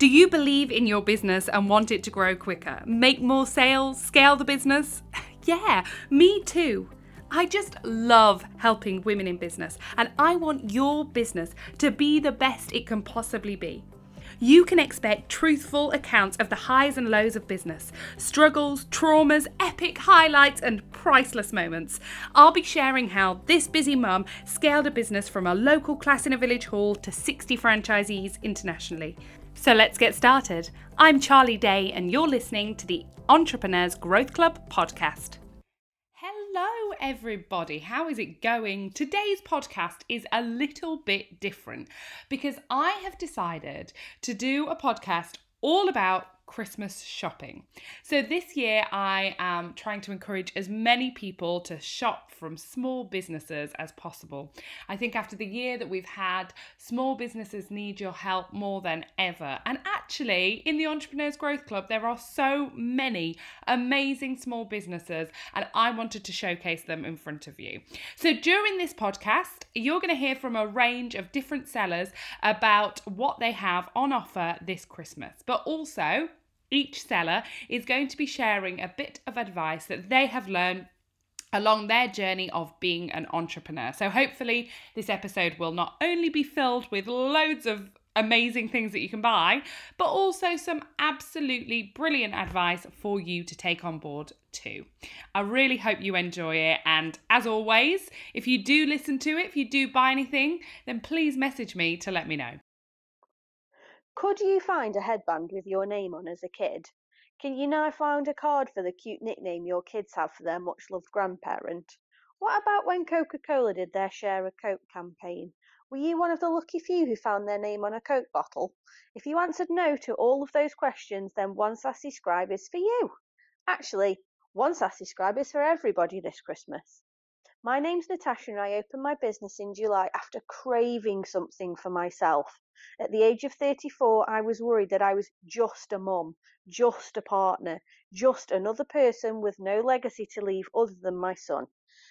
Do you believe in your business and want it to grow quicker? Make more sales? Scale the business? Yeah, me too. I just love helping women in business, and I want your business to be the best it can possibly be. You can expect truthful accounts of the highs and lows of business, struggles, traumas, epic highlights, and priceless moments. I'll be sharing how this busy mum scaled a business from a local class in a village hall to 60 franchisees internationally. So let's get started. I'm Charlie Day, and you're listening to the Entrepreneurs Growth Club podcast. Hello everybody, how is it going? Today's podcast is a little bit different because I have decided to do a podcast all about Christmas shopping. So this year I am trying to encourage as many people to shop from small businesses as possible. I think after the year that we've had, small businesses need your help more than ever. And actually, in the Entrepreneurs Growth Club, there are so many amazing small businesses, and I wanted to showcase them in front of you. So during this podcast, you're going to hear from a range of different sellers about what they have on offer this Christmas, but also each seller is going to be sharing a bit of advice that they have learned along their journey of being an entrepreneur. So hopefully this episode will not only be filled with loads of amazing things that you can buy, but also some absolutely brilliant advice for you to take on board too. I really hope you enjoy it, and as always, if you do listen to it, if you do buy anything, then please message me to let me know. Could you find a headband with your name on as a kid? Can you now find a card for the cute nickname your kids have for their much-loved grandparent? What about when Coca-Cola did their Share a Coke campaign? Were you one of the lucky few who found their name on a Coke bottle? If you answered no to all of those questions, then One Sassy Scribe is for you. Actually, One Sassy Scribe is for everybody this Christmas. My name's Natasha, and I opened my business in July after craving something for myself. At the age of 34, I was worried that I was just a mum, just a partner, just another person with no legacy to leave other than my son.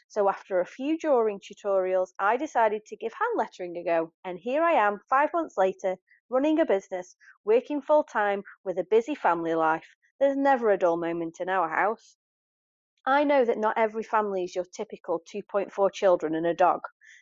So after a few drawing tutorials, I decided to give hand lettering a go. And here I am, 5 months later, running a business, working full time with a busy family life. There's never a dull moment in our house. I know that not every family is your typical 2.4 children and a dog.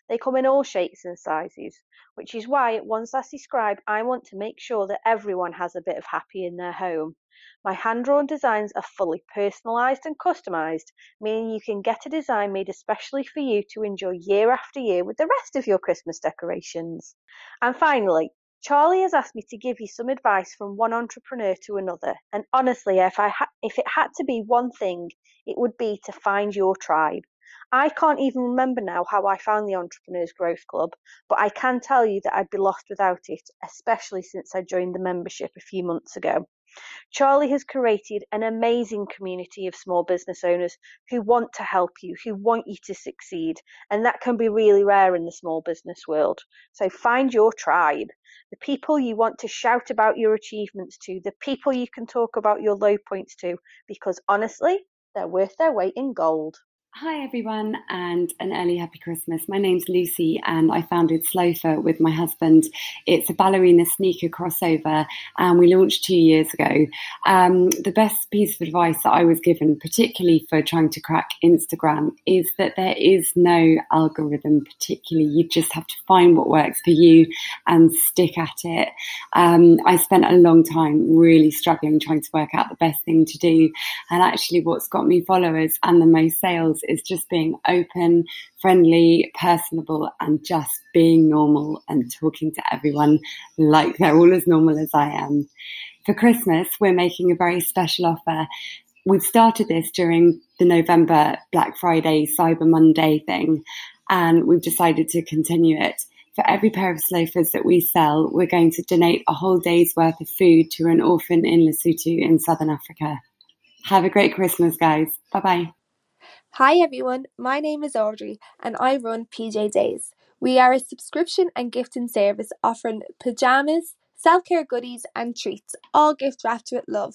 They come in all shapes and sizes, which is why at One Sassy Scribe I want to make sure that everyone has a bit of happy in their home. My hand-drawn designs are fully personalised and customised, meaning you can get a design made especially for you to enjoy year after year with the rest of your Christmas decorations. And finally, Charlie has asked me to give you some advice from one entrepreneur to another, and honestly, if it had to be one thing, it would be to find your tribe. I can't even remember now how I found the Entrepreneurs Growth Club, but I can tell you that I'd be lost without it, especially since I joined the membership a few months ago. Charlie has created an amazing community of small business owners who want to help you, who want you to succeed, and that can be really rare in the small business world. So find your tribe, the people you want to shout about your achievements to, the people you can talk about your low points to, because honestly, they're worth their weight in gold. Hi everyone, and an early happy Christmas. My name's Lucy, and I founded Sloafer with my husband. It's a ballerina sneaker crossover, and we launched 2 years ago. The best piece of advice that I was given, particularly for trying to crack Instagram, is that there is no algorithm particularly. You just have to find what works for you and stick at it. I spent a long time really struggling trying to work out the best thing to do, and actually what's got me followers and the most sales is just being open, friendly, personable, and just being normal and talking to everyone like they're all as normal as I am. For Christmas, we're making a very special offer. We've started this during the November Black Friday, Cyber Monday thing, and we've decided to continue it. For every pair of Sloafers that we sell, we're going to donate a whole day's worth of food to an orphan in Lesotho in Southern Africa. Have a great Christmas, guys. Bye-bye. Hi everyone, my name is Audrey and I run PJ Dayzzz. We are a subscription and gifting service offering pyjamas, self-care goodies and treats, all gift wrapped with love.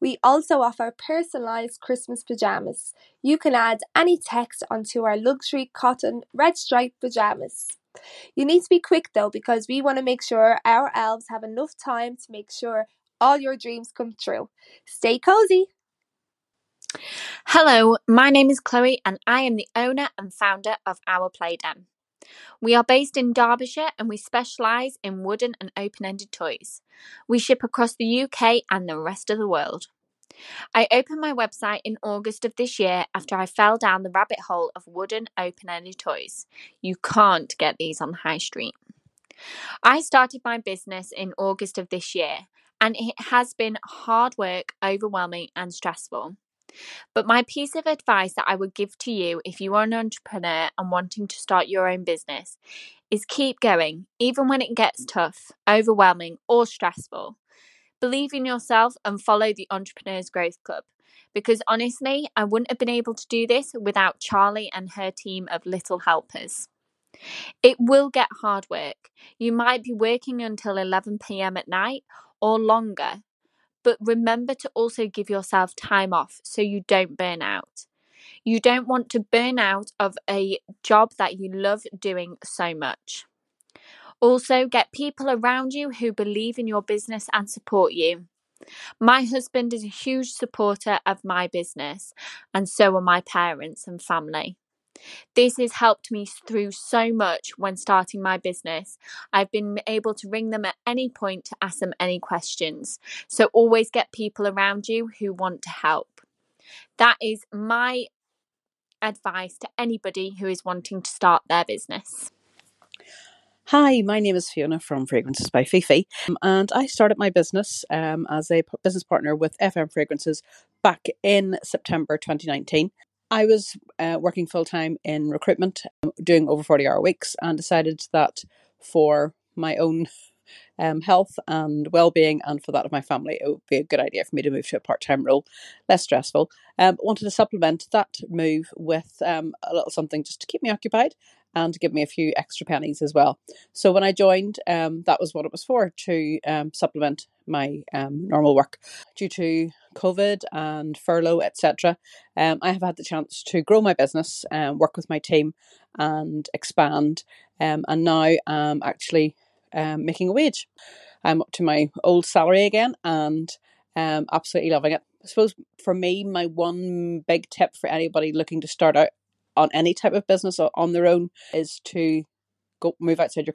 We also offer personalised Christmas pyjamas. You can add any text onto our luxury cotton red stripe pyjamas. You need to be quick though, because we want to make sure our elves have enough time to make sure all your dreams come true. Stay cozy. Hello, my name is Chloe and I am the owner and founder of Our Play Den. We are based in Derbyshire and we specialise in wooden and open-ended toys. We ship across the UK and the rest of the world. I opened my website in August of this year after I fell down the rabbit hole of wooden open-ended toys. You can't get these on the high street. I started my business in August of this year and it has been hard work, overwhelming and stressful. But my piece of advice that I would give to you if you are an entrepreneur and wanting to start your own business is keep going, even when it gets tough, overwhelming or stressful. Believe in yourself and follow the Entrepreneurs Growth Club, because honestly, I wouldn't have been able to do this without Charlie and her team of little helpers. It will get hard work. You might be working until 11 p.m. at night or longer. But remember to also give yourself time off so you don't burn out. You don't want to burn out of a job that you love doing so much. Also, get people around you who believe in your business and support you. My husband is a huge supporter of my business, and so are my parents and family. This has helped me through so much when starting my business. I've been able to ring them at any point to ask them any questions. So always get people around you who want to help. That is my advice to anybody who is wanting to start their business. Hi, my name is Fiona from Fragrances by Fifi, and I started my business as a business partner with FM Fragrances back in September 2019. I was working full-time in recruitment, doing over 40-hour weeks, and decided that for my own health and well-being and for that of my family, it would be a good idea for me to move to a part-time role, less stressful. Wanted to supplement that move with a little something just to keep me occupied and to give me a few extra pennies as well. So when I joined, that was what it was for, to supplement my normal work. Due to COVID and furlough, etc., I have had the chance to grow my business, work with my team and expand, and now I'm actually making a wage. I'm up to my old salary again and absolutely loving it. I suppose for me, my one big tip for anybody looking to start out on any type of business or on their own is to go move outside your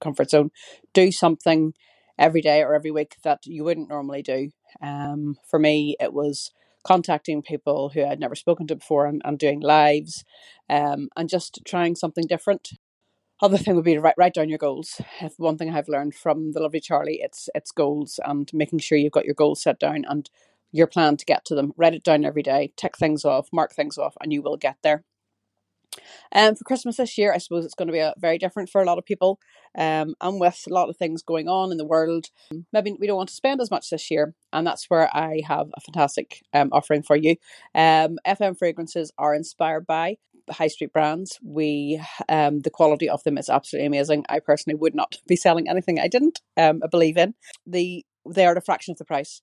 comfort zone. Do something every day or every week that you wouldn't normally do. For me, it was contacting people who I'd never spoken to before and doing lives and just trying something different. Other thing would be to write down your goals. If one thing I've learned from the lovely Charlie, it's goals and making sure you've got your goals set down and your plan to get to them. Write it down every day, tick things off, mark things off, and you will get there. For Christmas this year, I suppose it's going to be very different for a lot of people, and with a lot of things going on in the world, maybe we don't want to spend as much this year, and that's where I have a fantastic offering for you. FM fragrances are inspired by high street brands. We the quality of them is absolutely amazing. I personally would not be selling anything I didn't believe in. They are at a fraction of the price.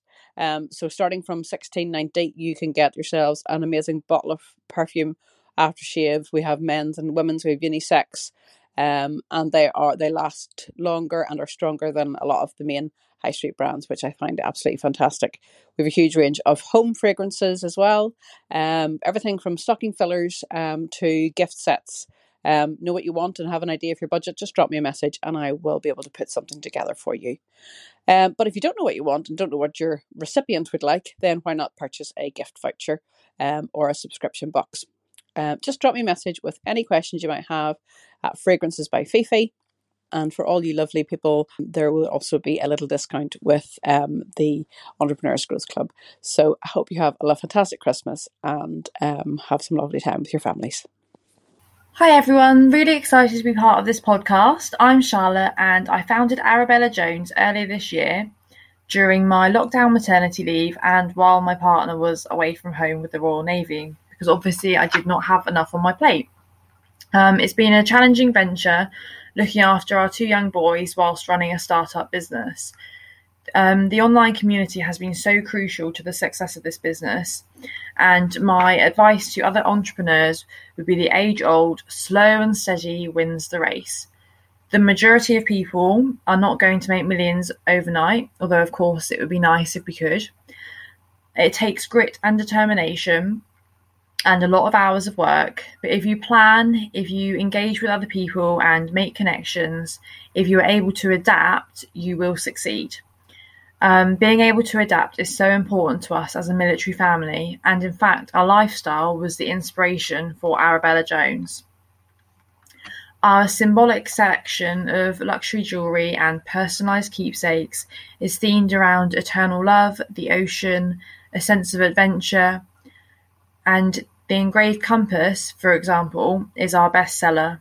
So starting from $16.90, you can get yourselves an amazing bottle of perfume, aftershave. We have men's and women's, we have unisex, and they last longer and are stronger than a lot of the main high street brands, which I find absolutely fantastic. We have a huge range of home fragrances as well, everything from stocking fillers to gift sets. Know what you want and have an idea of your budget, just drop me a message and I will be able to put something together for you. But if you don't know what you want and don't know what your recipient would like, then why not purchase a gift voucher or a subscription box? Just drop me a message with any questions you might have at Fragrances by Fifi. And for all you lovely people, there will also be a little discount with the Entrepreneurs Growth Club. So I hope you have a fantastic Christmas and have some lovely time with your families. Hi everyone, really excited to be part of this podcast. I'm Charlotte and I founded Arabella Jones earlier this year during my lockdown maternity leave and while my partner was away from home with the Royal Navy, because obviously I did not have enough on my plate. It's been a challenging venture, looking after our two young boys whilst running a startup business. The online community has been so crucial to the success of this business, and my advice to other entrepreneurs would be the age-old, slow and steady wins the race. The majority of people are not going to make millions overnight, although, of course, it would be nice if we could. It takes grit and determination and a lot of hours of work. But if you plan, if you engage with other people and make connections, if you are able to adapt, you will succeed. Being able to adapt is so important to us as a military family. And in fact, our lifestyle was the inspiration for Arabella Jones. Our symbolic selection of luxury jewellery and personalised keepsakes is themed around eternal love, the ocean, a sense of adventure, and the engraved compass, for example, is our bestseller.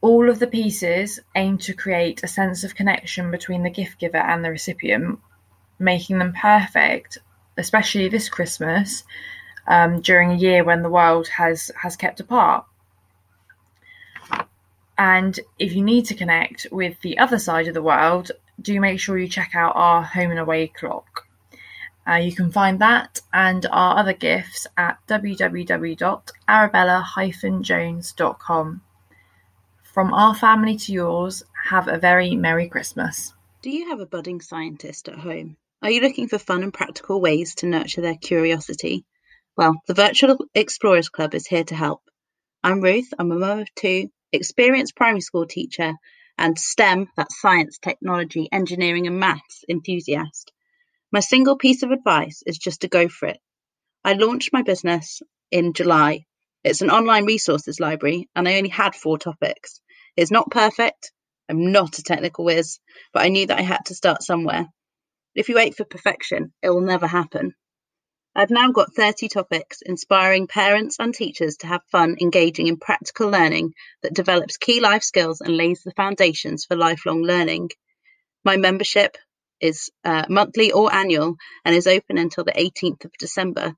All of the pieces aim to create a sense of connection between the gift giver and the recipient, making them perfect, especially this Christmas, during a year when the world has kept apart. And if you need to connect with the other side of the world, do make sure you check out our Home and Away clock. You can find that and our other gifts at www.arabella-jones.com. From our family to yours, have a very Merry Christmas. Do you have a budding scientist at home? Are you looking for fun and practical ways to nurture their curiosity? Well, the Virtual Explorers Club is here to help. I'm Ruth. I'm a mum of two, experienced primary school teacher, and STEM, that's science, technology, engineering and maths, enthusiast. My single piece of advice is just to go for it. I launched my business in July. It's an online resources library and I only had 4 topics. It's not perfect. I'm not a technical whiz, but I knew that I had to start somewhere. If you wait for perfection, it will never happen. I've now got 30 topics inspiring parents and teachers to have fun engaging in practical learning that develops key life skills and lays the foundations for lifelong learning. My membership is monthly or annual and is open until the 18th of December.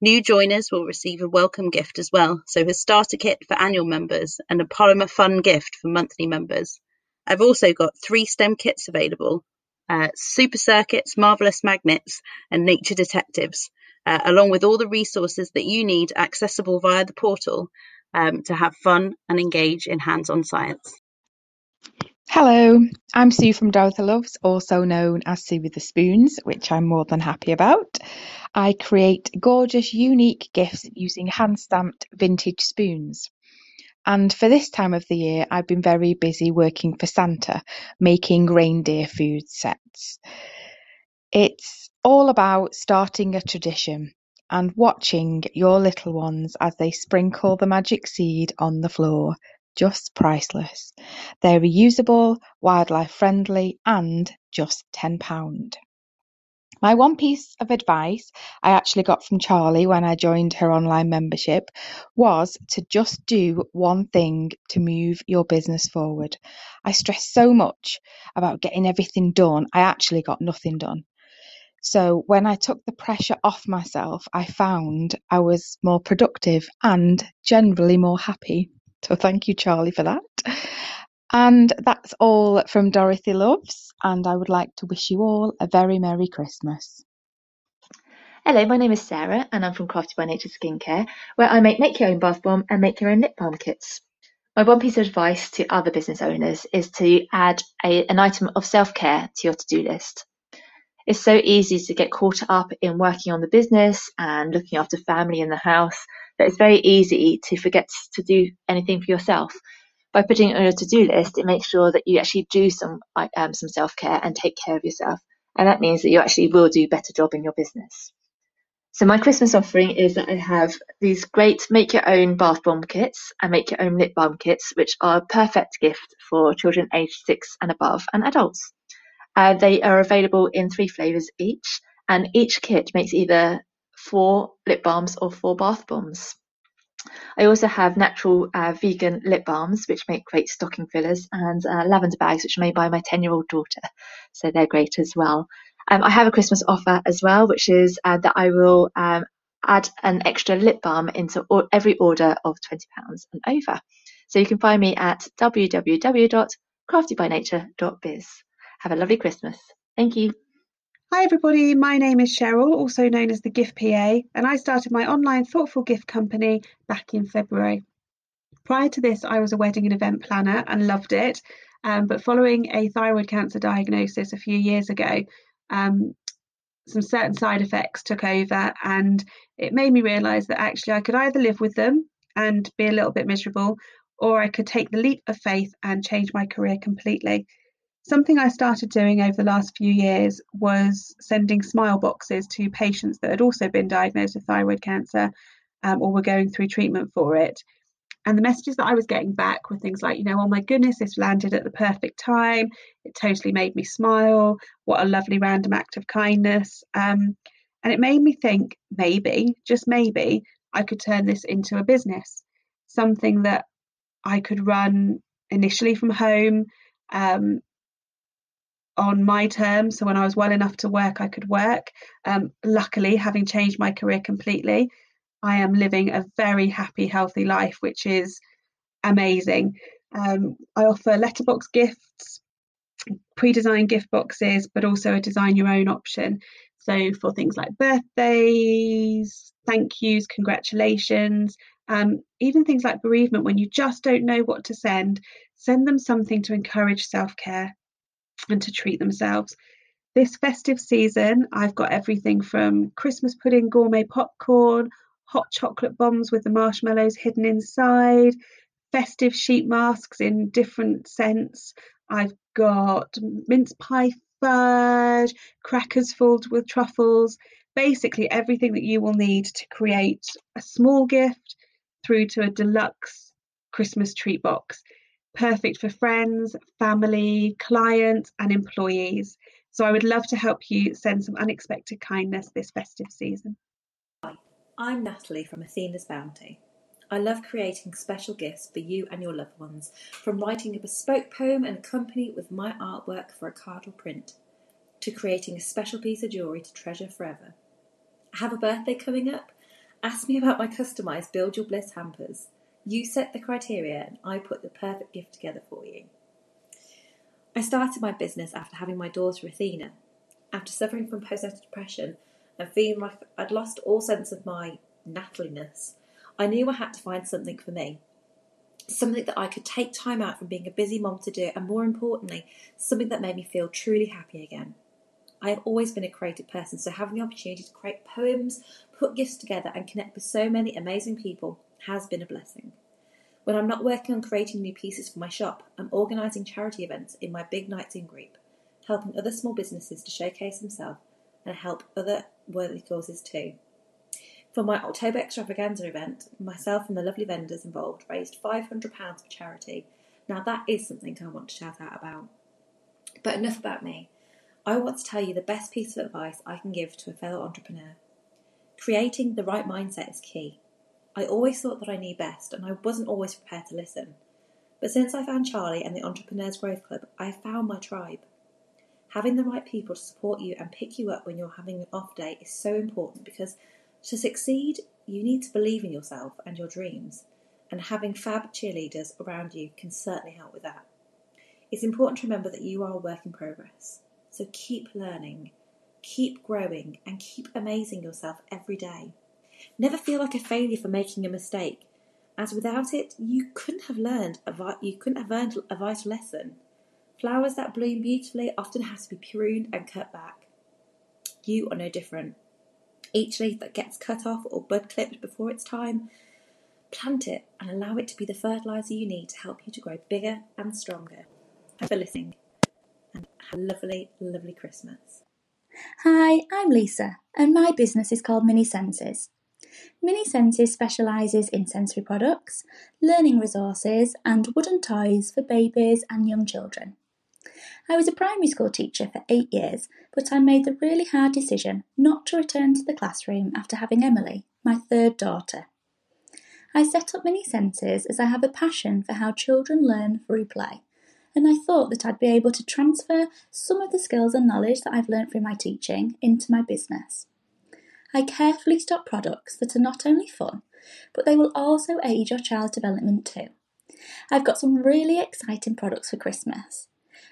New joiners will receive a welcome gift as well, so a starter kit for annual members and a polymer fun gift for monthly members. I've also got 3 STEM kits available, Super Circuits, Marvelous Magnets and Nature Detectives. Along with all the resources that you need accessible via the portal to have fun and engage in hands-on science. Hello, I'm Sue from Dorothy Loves, also known as Sue with the Spoons, which I'm more than happy about. I create gorgeous, unique gifts using hand-stamped vintage spoons. And for this time of the year, I've been very busy working for Santa, making reindeer food sets. It's all about starting a tradition and watching your little ones as they sprinkle the magic seed on the floor. Just priceless. They're reusable, wildlife friendly and just £10. My one piece of advice I actually got from Charlie when I joined her online membership was to just do one thing to move your business forward. I stressed so much about getting everything done, I actually got nothing done. So when I took the pressure off myself, I found I was more productive and generally more happy. So thank you, Charlie, for that. And that's all from Dorothy Loves. And I would like to wish you all a very Merry Christmas. Hello, my name is Sarah and I'm from Crafty by Nature Skincare, where I make your own bath bomb and make your own lip balm kits. My one piece of advice to other business owners is to add an item of self-care to your to-do list. It's so easy to get caught up in working on the business and looking after family and the house that it's very easy to forget to do anything for yourself. By putting it on your to-do list, it makes sure that you actually do some self-care and take care of yourself. And that means that you actually will do a better job in your business. So my Christmas offering is that I have these great make-your-own bath bomb kits and make-your-own lip balm kits, which are a perfect gift for children aged 6 and above and adults. They are available in 3 flavours each, and each kit makes either 4 lip balms or 4 bath bombs. I also have natural vegan lip balms, which make great stocking fillers, and lavender bags, which are made by my 10-year-old daughter, so they're great as well. I have a Christmas offer as well, which is that I will add an extra lip balm into every order of £20 and over. So you can find me at www.craftybynature.biz. Have a lovely Christmas. Thank you. Hi everybody, my name is Cheryl, also known as The Gift PA, and I started my online thoughtful gift company back in February. Prior to this, I was a wedding and event planner and loved it, But following a thyroid cancer diagnosis a few years ago, some certain side effects took over, and it made me realise that actually I could either live with them and be a little bit miserable, or I could take the leap of faith and change my career completely. Something I started doing over the last few years was sending smile boxes to patients that had also been diagnosed with thyroid cancer or were going through treatment for it. And the messages that I was getting back were things like, you know, oh my goodness, this landed at the perfect time. It totally made me smile. What a lovely random act of kindness. And it made me think maybe, just maybe, I could turn this into a business, something that I could run initially from home on my terms. So when I was well enough to work, I could work. Luckily, having changed my career completely, I am living a very happy, healthy life, which is amazing. I offer letterbox gifts, pre-designed gift boxes, but also a design your own option. So for things like birthdays, thank yous, congratulations, even things like bereavement, when you just don't know what to send them something to encourage self-care and to treat themselves. This festive season, I've got everything from Christmas pudding, gourmet popcorn, hot chocolate bombs with the marshmallows hidden inside, festive sheet masks in different scents. I've got mince pie fudge, crackers filled with truffles, basically everything that you will need to create a small gift through to a deluxe Christmas treat box, perfect for friends, family, clients and employees. So I would love to help you send some unexpected kindness this festive season. I'm Natalie from Athena's Bounty. I love creating special gifts for you and your loved ones, from writing a bespoke poem and accompany it with my artwork for a card or print, to creating a special piece of jewellery to treasure forever. Have a birthday coming up? Ask me about my customised Build Your Bliss hampers. You set the criteria and I put the perfect gift together for you. I started my business after having my daughter Athena. After suffering from postnatal depression, and feeling like I'd lost all sense of my Nataliness, I knew I had to find something for me. Something that I could take time out from being a busy mom to do, and more importantly, something that made me feel truly happy again. I have always been a creative person, so having the opportunity to create poems, put gifts together and connect with so many amazing people has been a blessing. When I'm not working on creating new pieces for my shop, I'm organising charity events in my Big Nights In group, helping other small businesses to showcase themselves and help other worthy causes too. For my October extravaganza event, myself and the lovely vendors involved raised £500 for charity. Now that is something I want to shout out about. But enough about me. I want to tell you the best piece of advice I can give to a fellow entrepreneur. Creating the right mindset is key. I always thought that I knew best and I wasn't always prepared to listen. But since I found Charlie and the Entrepreneurs Growth Club, I found my tribe. Having the right people to support you and pick you up when you're having an off day is so important, because to succeed, you need to believe in yourself and your dreams, and having fab cheerleaders around you can certainly help with that. It's important to remember that you are a work in progress, so keep learning, keep growing, and keep amazing yourself every day. Never feel like a failure for making a mistake, as without it, you couldn't have earned a vital lesson. Flowers that bloom beautifully often have to be pruned and cut back. You are no different. Each leaf that gets cut off or bud clipped before its time, plant it and allow it to be the fertiliser you need to help you to grow bigger and stronger. Thanks for listening and have a lovely, lovely Christmas. Hi, I'm Lisa and my business is called Mini Senses. Mini Senses specialises in sensory products, learning resources and wooden toys for babies and young children. I was a primary school teacher for 8 years, but I made the really hard decision not to return to the classroom after having Emily, my third daughter. I set up Mini Senses as I have a passion for how children learn through play, and I thought that I'd be able to transfer some of the skills and knowledge that I've learned through my teaching into my business. I carefully stock products that are not only fun, but they will also aid your child's development too. I've got some really exciting products for Christmas.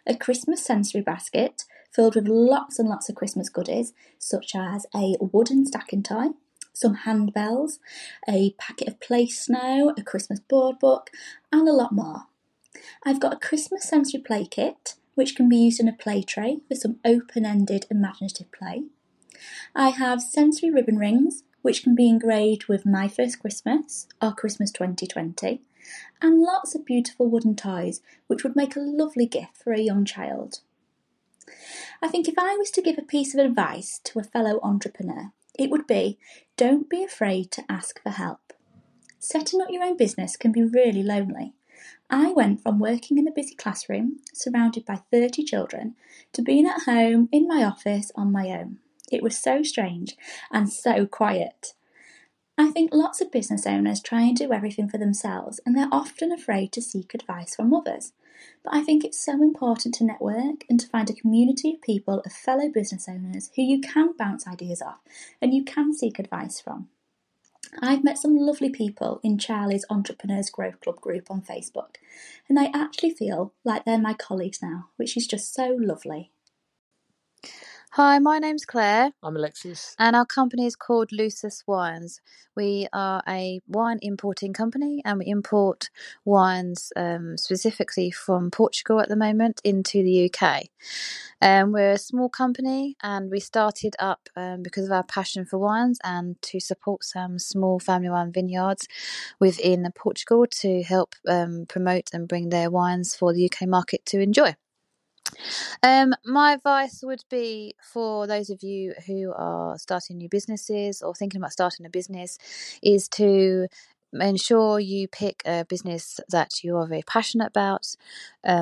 A Christmas sensory basket filled with lots and lots of Christmas goodies, such as a wooden stacking toy, some handbells, a packet of play snow, a Christmas board book, and a lot more. I've got a Christmas sensory play kit, which can be used in a play tray for some open-ended imaginative play. I have sensory ribbon rings, which can be engraved with My First Christmas or Christmas 2020, and lots of beautiful wooden toys, which would make a lovely gift for a young child. I think if I was to give a piece of advice to a fellow entrepreneur, it would be, don't be afraid to ask for help. Setting up your own business can be really lonely. I went from working in a busy classroom, surrounded by 30 children, to being at home in my office on my own. It was so strange and so quiet. I think lots of business owners try and do everything for themselves, and they're often afraid to seek advice from others. But I think it's so important to network and to find a community of people, of fellow business owners, who you can bounce ideas off and you can seek advice from. I've met some lovely people in Charlie's Entrepreneurs Growth Club group on Facebook, and I actually feel like they're my colleagues now, which is just so lovely. Hi, my name's Claire. I'm Alexis. And our company is called Lusus Wines. We are a wine importing company, and we import wines specifically from Portugal at the moment into the UK. We're a small company, and we started up because of our passion for wines and to support some small family wine vineyards within Portugal to help promote and bring their wines for the UK market to enjoy. My advice would be for those of you who are starting new businesses or thinking about starting a business is to ensure you pick a business that you are very passionate about,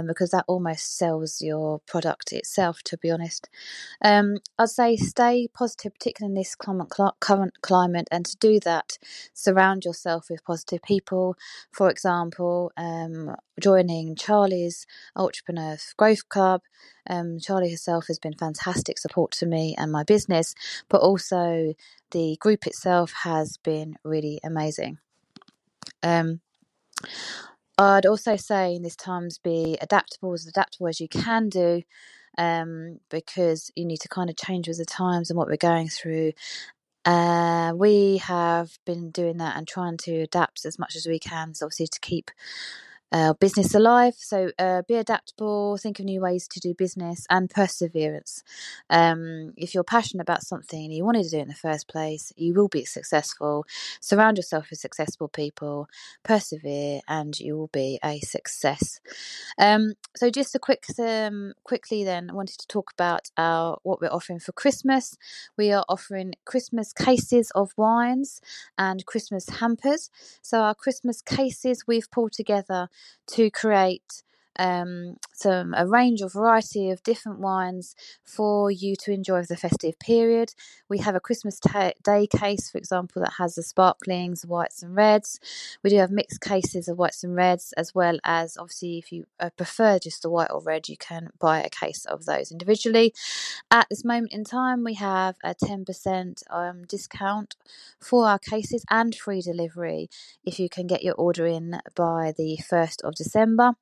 because that almost sells your product itself, to be honest. I'd say stay positive, particularly in this current climate, and to do that, surround yourself with positive people. For example, joining Charlie's Entrepreneur Growth Club. Charlie herself has been fantastic support to me and my business, but also the group itself has been really amazing. I'd also say in these times be adaptable as you can do, because you need to kind of change with the times and what we're going through. We have been doing that and trying to adapt as much as we can, so obviously to keep business alive. So be adaptable, think of new ways to do business, and perseverance. If you're passionate about something and you wanted to do it in the first place, you will be successful. Surround yourself with successful people, persevere, and you will be a success. So just a quickly then, I wanted to talk about what we're offering for Christmas. We are offering Christmas cases of wines and Christmas hampers. So our Christmas cases we've pulled together to create a range or variety of different wines for you to enjoy the festive period. We have a Christmas Day case, for example, that has the sparklings, whites and reds. We do have mixed cases of whites and reds, as well as, obviously, if you prefer just the white or red, you can buy a case of those individually. At this moment in time, we have a 10% discount for our cases and free delivery if you can get your order in by the 1st of December.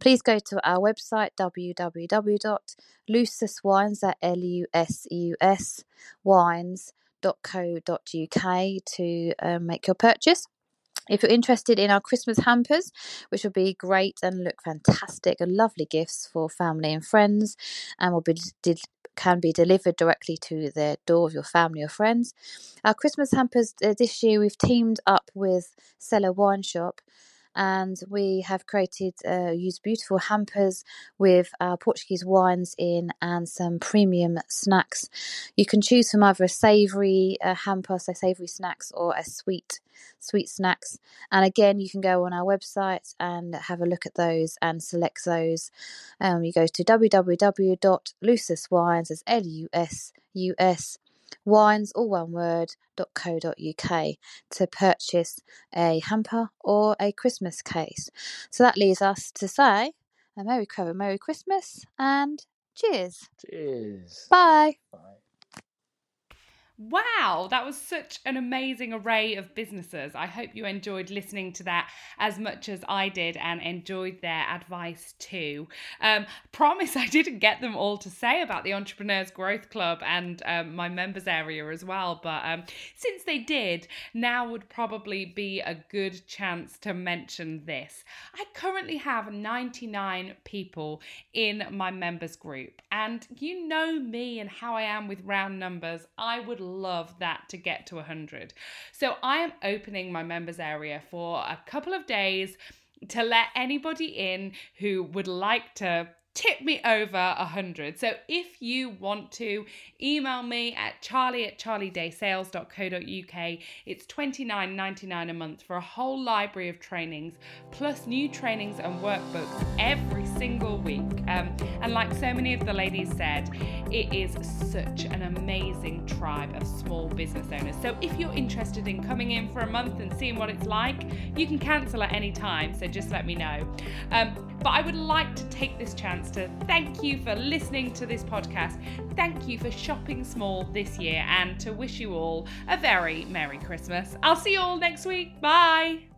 Please go to our website, www.lususwines, Lusus wines.co.uk, to make your purchase. If you're interested in our Christmas hampers, which will be great and look fantastic, and lovely gifts for family and friends, and can be delivered directly to the door of your family or friends. Our Christmas hampers this year, we've teamed up with Cellar Wine Shop, and we have created, used beautiful hampers with our Portuguese wines in and some premium snacks. You can choose from either a savoury hamper, so savoury snacks, or a sweet snacks. And again, you can go on our website and have a look at those and select those. You go to www.lususwines, as Lusus wines, all one word, .co.uk, to purchase a hamper or a Christmas case. So that leaves us to say a Merry Christmas and cheers. Cheers. Bye. Bye. Wow, that was such an amazing array of businesses. I hope you enjoyed listening to that as much as I did and enjoyed their advice too. Promise I didn't get them all to say about the Entrepreneurs Growth Club and my members area as well, but since they did, now would probably be a good chance to mention this. I currently have 99 people in my members group, and you know me and how I am with round numbers. I would love that to get to 100. So I am opening my members area for a couple of days to let anybody in who would like to tip me over 100. So if you want to, email me at charlie@charliedaysales.co.uk. It's $29.99 a month for a whole library of trainings, plus new trainings and workbooks every single week. And like so many of the ladies said, it is such an amazing tribe of small business owners. So if you're interested in coming in for a month and seeing what it's like, you can cancel at any time. So just let me know. But I would like to take this chance to thank you for listening to this podcast. Thank you for shopping small this year and to wish you all a very Merry Christmas. I'll see you all next week. Bye.